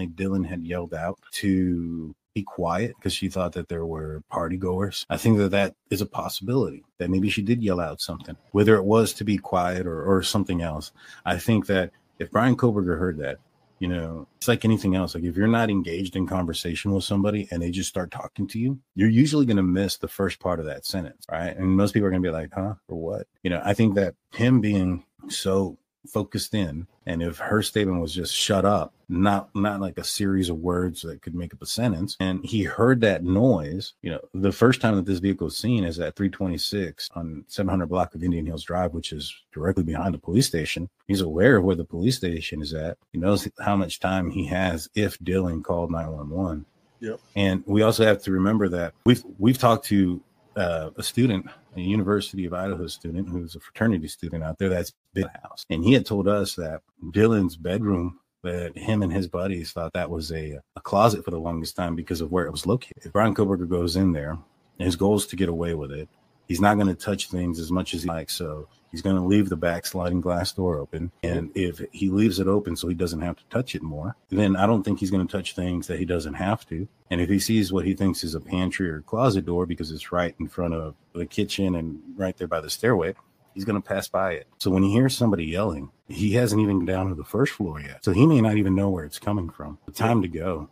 Dylan had yelled out to be quiet because she thought that there were party goers. I think that is a possibility, that maybe she did yell out something, whether it was to be quiet or something else. I think that if Bryan Kohberger heard that, it's like anything else. Like if you're not engaged in conversation with somebody and they just start talking to you, you're usually going to miss the first part of that sentence, right? And most people are going to be like, huh, or what? I think that him being so focused in, and if her statement was just shut up, not like a series of words that could make up a sentence, and he heard that noise, the first time that this vehicle was seen is at 326 on 700 block of Indian Hills Drive, which is directly behind the police station. He's aware of where the police station is at. He knows how much time he has if Dylan called 911. Yep. And we also have to remember that we've talked to a student, a University of Idaho student who's a fraternity student out there that's been in the house. And he had told us that Dylan's bedroom, that him and his buddies thought that was a closet for the longest time because of where it was located. If Bryan Kohberger goes in there, his goal is to get away with it. He's not going to touch things as much as he likes, so he's going to leave the back sliding glass door open. And if he leaves it open so he doesn't have to touch it more, then I don't think he's going to touch things that he doesn't have to. And if he sees what he thinks is a pantry or closet door because it's right in front of the kitchen and right there by the stairway, he's going to pass by it. So when he hears somebody yelling, he hasn't even gone down to the first floor yet. So he may not even know where it's coming from. But time to go,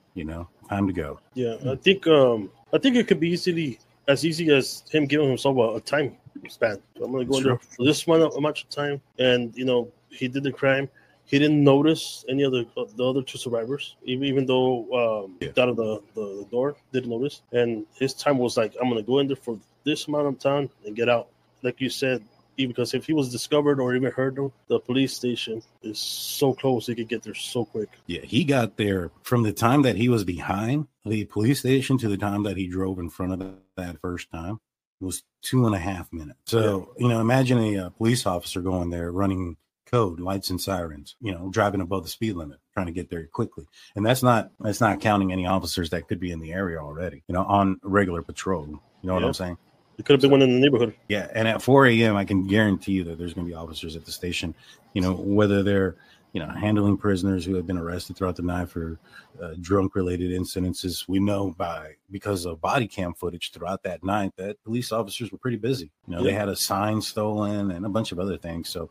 time to go. Yeah, I think it could be easily as easy as him giving himself a time span. So I'm going to go there for this much time. And, you know, he did the crime. He didn't notice any of the other two survivors, even though out of the door, did notice. And his time was like, I'm going to go in there for this amount of time and get out. Like you said, because if he was discovered or even heard of, the police station is so close, he could get there so quick. Yeah, he got there from the time that he was behind the police station to the time that he drove in front of that first time. It was 2.5 minutes. So, you know, imagine a police officer going there running code, lights and sirens, you know, driving above the speed limit, trying to get there quickly. And that's not counting any officers that could be in the area already, you know, on regular patrol. You know what I'm saying? It could have been one in the neighborhood. Yeah, and at 4 a.m., I can guarantee you that there's going to be officers at the station, you know, whether they're, you know, handling prisoners who have been arrested throughout the night for drunk-related incidences. We know because of body cam footage throughout that night that police officers were pretty busy. You know, they had a sign stolen and a bunch of other things. So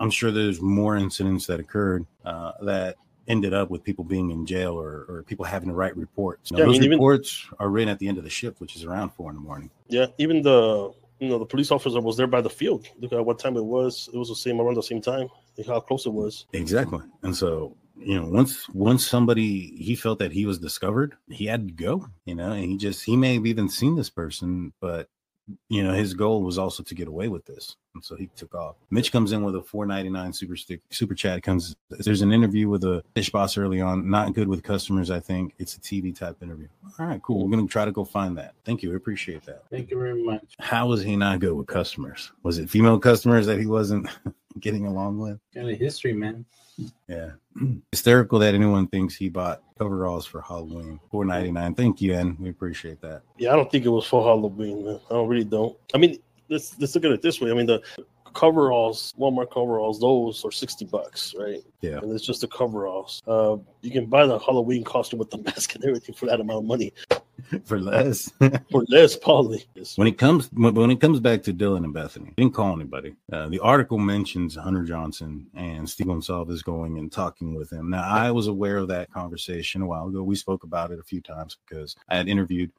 I'm sure there's more incidents that occurred that ended up with people being in jail or people having to write reports. Now, reports are written at the end of the shift, which is around 4 a.m. Yeah, even the police officer was there by the field. Look at what time it was. It was around the same time. Look how close it was. Exactly. And so, you know, once somebody, he felt that he was discovered, he had to go. You know, and he may have even seen this person, but you know, his goal was also to get away with this. And so he took off. Mitch comes in with a $4.99 super chat. There's an interview with a fish boss early on. Not good with customers, I think. It's a TV type interview. All right, cool. We're going to try to go find that. Thank you. I appreciate that. Thank you very much. How was he not good with customers? Was it female customers that he wasn't getting along with? Got a history, man. Yeah. Hysterical that anyone thinks he bought overalls for Halloween. $4.99. Thank you, Ann. We appreciate that. Yeah, I don't think it was for Halloween, man. I really don't. I mean, let's look at it this way. I mean, the coveralls, Walmart coveralls, those are $60, right? Yeah. And it's just the coveralls. You can buy the Halloween costume with the mask and everything for that amount of money. For less. For less, probably. When it comes back to Dylan and Bethany, didn't call anybody. The article mentions Hunter Johnson and Steve Goncalves is going and talking with him. Now, I was aware of that conversation a while ago. We spoke about it a few times because I had interviewed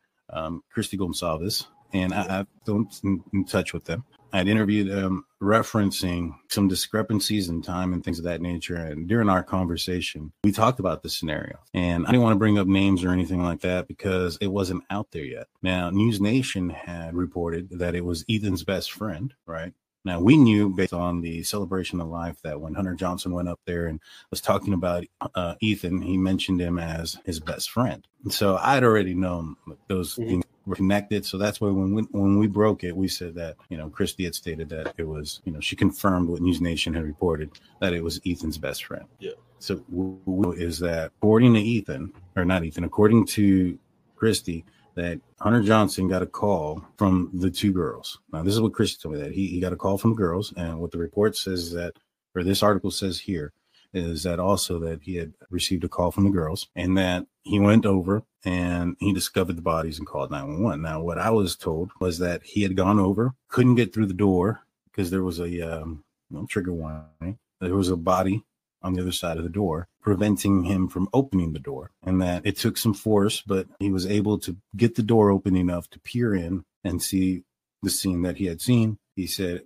Christy Goncalves, and I've been in touch with them. I'd interviewed them referencing some discrepancies in time and things of that nature. And during our conversation, we talked about this scenario. And I didn't want to bring up names or anything like that because it wasn't out there yet. Now, News Nation had reported that it was Ethan's best friend, right? Now, we knew based on the celebration of life that when Hunter Johnson went up there and was talking about Ethan, he mentioned him as his best friend. And so I'd already known those things were connected. So that's why when we broke it, we said that, you know, Christy had stated that it was, you know, she confirmed what News Nation had reported, that it was Ethan's best friend. Yeah. So what is that according to Christy, that Hunter Johnson got a call from the two girls. Now, this is what Christy told me, that he got a call from girls. And what the report says that, or this article says here, is that also that he had received a call from the girls and that he went over and he discovered the bodies and called 911. Now, what I was told was that he had gone over, couldn't get through the door because there was a trigger warning. There was a body on the other side of the door, preventing him from opening the door, and that it took some force, but he was able to get the door open enough to peer in and see the scene that he had seen. He said,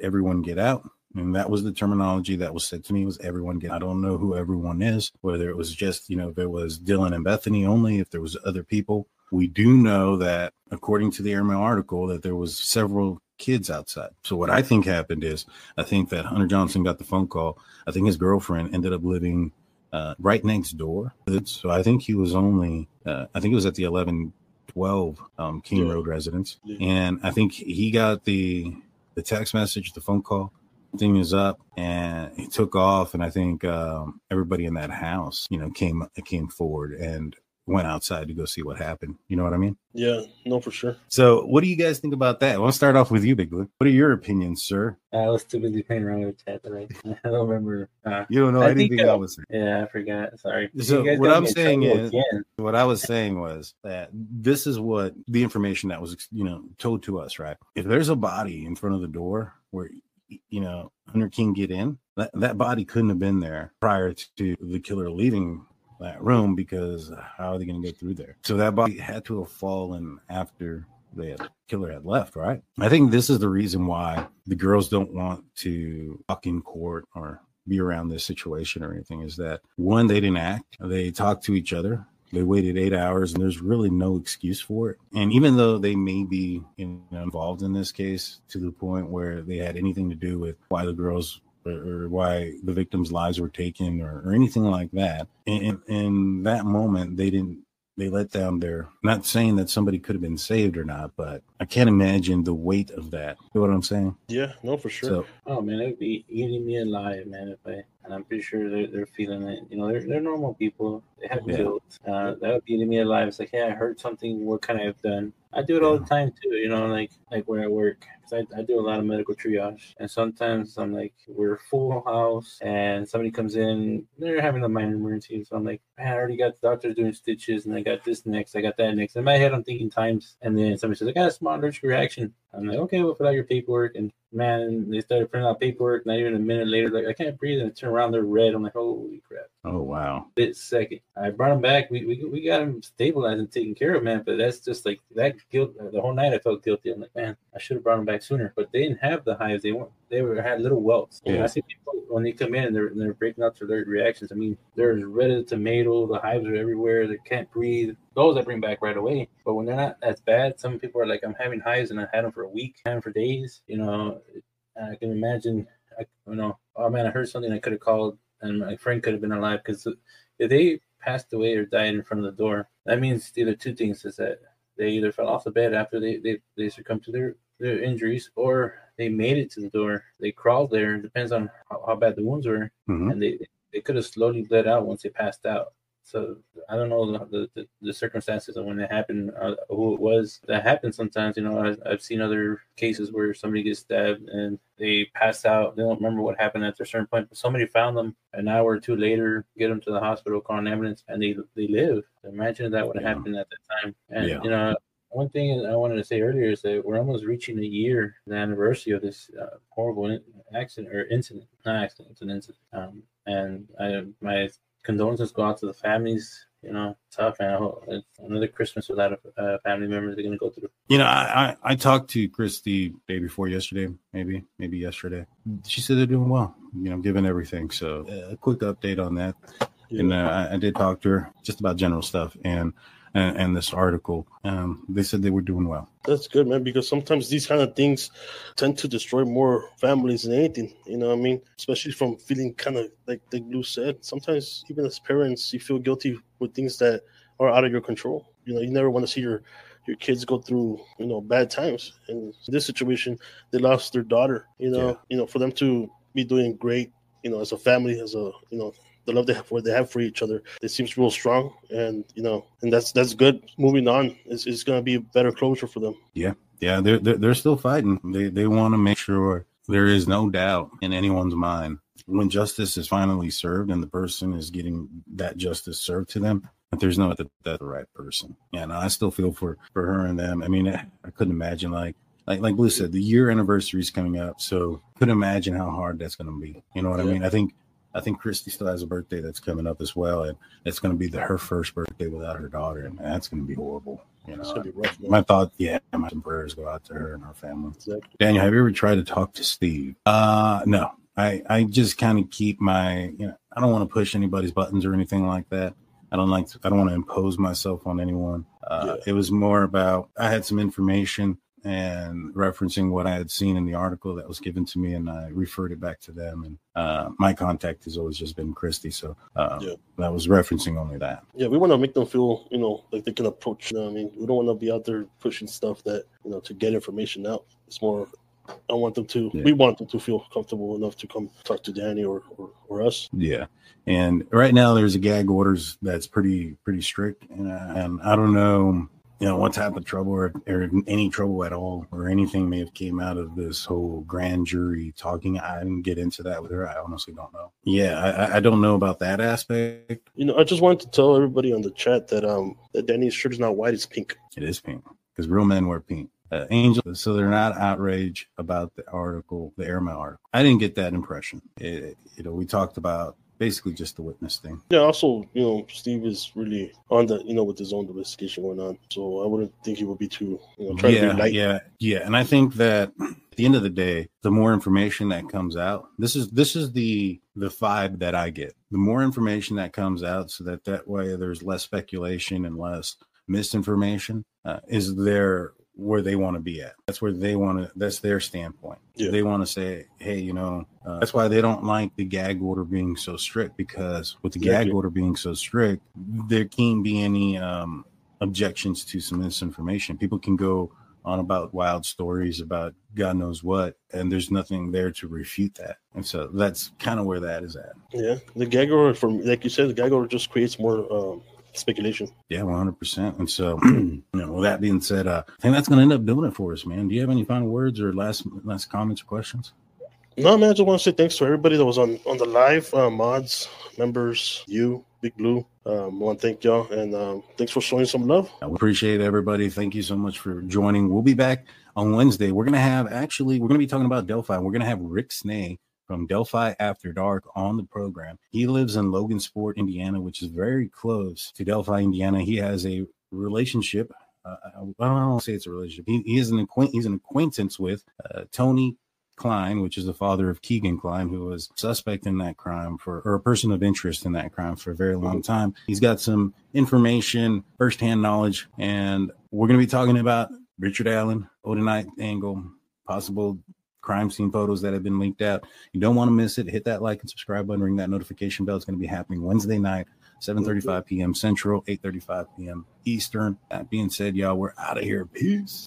everyone get out. And that was the terminology that was said to me, was everyone get out. I don't know who everyone is, whether it was just, you know, if it was Dylan and Bethany only, if there was other people. We do know that, according to the airmail article, that there was several kids outside. So what I think happened is, I think that Hunter Johnson got the phone call. I think his girlfriend ended up living right next door. So I think he was only, it was at the 1112 King Road residence. Yeah. And I think he got the text message, the phone call, thing is up, and he took off. And I think everybody in that house, you know, came forward and went outside to go see what happened. You know what I mean? Yeah, no, for sure. So what do you guys think about that? Well, I'll start off with you, Big Blue. What are your opinions, sir? I was too busy playing around with chat, right? I don't remember. You don't know anything I was saying. Yeah, I forgot. Sorry. So what I'm saying is, what I was saying was that this is what the information that was, you know, told to us, right? If there's a body in front of the door where, you know, Hunter King get in, that body couldn't have been there prior to the killer leaving that room, because how are they going to get through there? So that body had to have fallen after the killer had left, right? I think this is the reason why the girls don't want to walk in court or be around this situation or anything, is that one, they didn't act. They talked to each other. They waited 8 hours, and there's really no excuse for it. And even though they may be involved in this case to the point where they had anything to do with why the girls or why the victims' lives were taken or anything like that, in that moment, they didn't. They let down their, not saying that somebody could have been saved or not, but I can't imagine the weight of that. You know what I'm saying? Yeah, no, for sure. So, oh, man, it would be eating me alive, man, if I, and I'm pretty sure they're feeling it. You know, they're normal people. They have guilt. That would be eating me alive. It's like, hey, I heard something. What can I have done? I do it all the time, too, you know, like where I work. I do a lot of medical triage. And sometimes I'm like, we're full house and somebody comes in, they're having a minor emergency. So I'm like, man, I already got the doctors doing stitches and I got this next, I got that next. In my head, I'm thinking times. And then somebody says, I got a small allergic reaction. I'm like, okay, we'll put out your paperwork. And man, they started printing out paperwork. Not even a minute later, like, I can't breathe. And I turn around, they're red. I'm like, holy crap. Oh, wow. It's second. I brought him back. We got him stabilized and taken care of, man. But that's just like that guilt. The whole night I felt guilty. I'm like, man, I should have brought him back sooner. But they didn't have the hives. They had little welts. Yeah. I see people when they come in and they're breaking out their reactions. I mean, they're as red as a tomato. The hives are everywhere. They can't breathe. Those I bring back right away. But when they're not as bad, some people are like, I'm having hives and I had them for a week, had them for days. You know, I can imagine, oh man, I heard something I could have called and my friend could have been alive, because if they passed away or died in front of the door, that means either two things is that they either fell off the bed after they succumbed to their injuries, or they made it to the door. They crawled there. It depends on how bad the wounds were. Mm-hmm. And they could have slowly bled out once they passed out. So I don't know the circumstances of when it happened, who it was. That happens sometimes. You know, I've seen other cases where somebody gets stabbed and they pass out. They don't remember what happened at a certain point. But somebody found them an hour or two later, get them to the hospital, call an ambulance, and they live. Imagine that would have happened at that time. And, you know, one thing I wanted to say earlier is that we're almost reaching a year, the anniversary of this horrible accident or incident. Not accident, it's an incident. And my condolences go out to the families. You know, tough, man. I hope it's another Christmas without a family member they're gonna go through. You know, I talked to Christy the day before yesterday, maybe yesterday. She said they're doing well, you know, given everything. So a quick update on that. Yeah. And I did talk to her just about general stuff and this article. They said they were doing well. That's good, man, because sometimes these kind of things tend to destroy more families than anything, you know what I mean? Especially from feeling kind of like Lou said, sometimes even as parents, you feel guilty with things that are out of your control. You know, you never want to see your kids go through, you know, bad times. And in this situation, they lost their daughter, you know, you know, for them to be doing great, you know, as a family, as a, you know, the love they have for each other, it seems real strong, and you know, and that's good. Moving on, it's going to be a better closure for them. Yeah, they're still fighting. They want to make sure there is no doubt in anyone's mind when justice is finally served and the person is getting that justice served to them, that there's no that the right person. And I still feel for her and them. I mean, I couldn't imagine like Blue said, the year anniversary is coming up, so couldn't imagine how hard that's going to be. You know what I mean? I think Christy still has a birthday that's coming up as well, and it's going to be her first birthday without her daughter, and that's going to be horrible. You know, it's going to be rough, man. My prayers go out to her and her family. Exactly. Daniel, have you ever tried to talk to Steve? No. I just kind of keep my, you know, I don't want to push anybody's buttons or anything like that. I don't want to impose myself on anyone. It was more about I had some information and referencing what I had seen in the article that was given to me, and I referred it back to them. And my contact has always just been Christy, so I was referencing only that. Yeah, we want to make them feel, you know, like they can approach. You know what I mean, we don't want to be out there pushing stuff that, you know, to get information out. It's more, we want them to feel comfortable enough to come talk to Danny or us. Yeah, and right now there's a gag orders that's pretty strict, and I don't know. You know, what type of trouble or any trouble at all or anything may have came out of this whole grand jury talking. I didn't get into that with her. I honestly don't know. Yeah, I don't know about that aspect. You know, I just wanted to tell everybody on the chat that Danny's shirt is not white. It's pink. It is pink because real men wear pink. Angel, so they're not outraged about the article, the airmail article. I didn't get that impression. You know, we talked about basically just the witness thing. Yeah, also, you know, Steve is really on the, you know, with his own investigation going on. So I wouldn't think he would be too, you know, trying to be light. Yeah. And I think that at the end of the day, the more information that comes out, this is the vibe that I get. The more information that comes out, so that way there's less speculation and less misinformation, is there where they want to be at. That's where they want to, that's their standpoint. Yeah. They want to say, hey, you know, that's why they don't like the gag order being so strict, because with the gag order being so strict, there can't be any objections to some misinformation. People can go on about wild stories about God knows what, and there's nothing there to refute that. And so that's kind of where that is at. Yeah. The gag order, from, like you said, the gag order just creates more, speculation. Yeah, 100%. And so, you know, with that being said, I think that's going to end up doing it for us, man. Do you have any final words or last comments or questions? No, man, I just want to say thanks to everybody that was on the live, mods, members, you, Big Blue. I want to thank y'all, and thanks for showing some love. I appreciate everybody. Thank you so much for joining. We'll be back on Wednesday. We're going to be talking about Delphi. We're going to have Rick Snay from Delphi After Dark on the program. He lives in Logansport, Indiana, which is very close to Delphi, Indiana. He has a relationship. I don't want to say it's a relationship. He's an acquaintance with Tony Klein, which is the father of Keegan Klein, who was suspect in that crime or a person of interest in that crime for a very long time. He's got some information, firsthand knowledge, and we're going to be talking about Richard Allen, Odenite angle, possible crime scene photos that have been leaked out. You don't want to miss it. Hit that like and subscribe button. Ring that notification bell. It's going to be happening Wednesday night, 7:35 p.m. Central, 8:35 p.m. Eastern. That being said, y'all, we're out of here. Peace.